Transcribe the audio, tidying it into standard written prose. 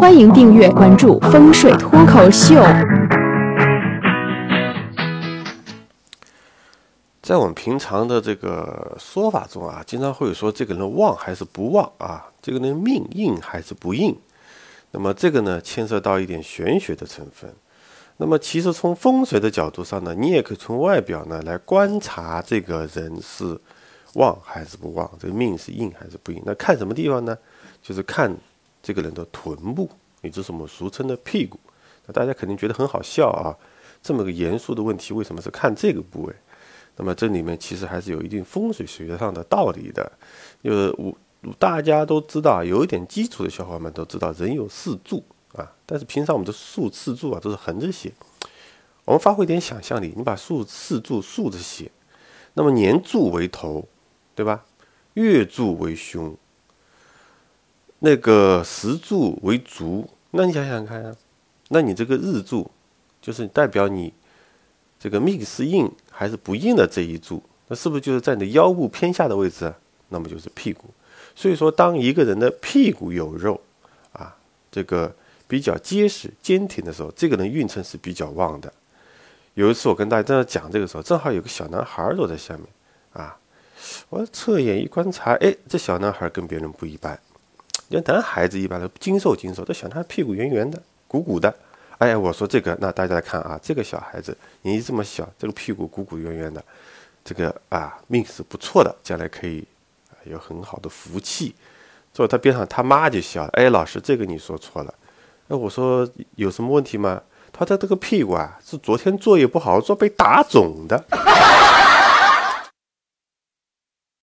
欢迎订阅关注风水脱口秀。在我们平常的这个说法中啊，经常会说这个人旺还是不旺啊，这个人命硬还是不硬。那么这个呢，牵涉到一点玄学的成分。那么其实从风水的角度上呢，你也可以从外表呢来观察这个人是旺还是不旺，这个命是硬还是不硬。那看什么地方呢？就是看这个人的臀部，也就是我们俗称的屁股。那大家肯定觉得很好笑啊，这么个严肃的问题，为什么是看这个部位？那么这里面其实还是有一定风水学上的道理的，就是大家都知道，有一点基础的小伙伴们都知道，人有四柱啊，但是平常我们的竖四柱啊都是横着写。我们发挥一点想象力，你把四柱竖着写，那么年柱为头，对吧？月柱为胸，那个时柱为足，那你想想看啊，那你这个日柱就是代表你这个命是硬还是不硬的这一柱，那是不是就是在你的腰部偏下的位置啊？那么就是屁股。所以说，当一个人的屁股有肉啊，这个比较结实坚挺的时候，这个人运程是比较旺的。有一次我跟大家在讲这个时候，正好有个小男孩坐在下面啊，我侧眼一观察，哎，这小男孩跟别人不一般，连男孩子一般的精瘦精瘦，这小男孩屁股圆圆的鼓鼓的。哎，我说这个，那大家来看啊，这个小孩子年纪这么小，这个屁股鼓鼓圆圆的，这个啊命是不错的，将来可以有很好的福气。坐在他边上，他妈就笑了，哎，老师这个你说错了。哎，我说有什么问题吗？他这个屁股啊，是昨天作业不好做被打肿的。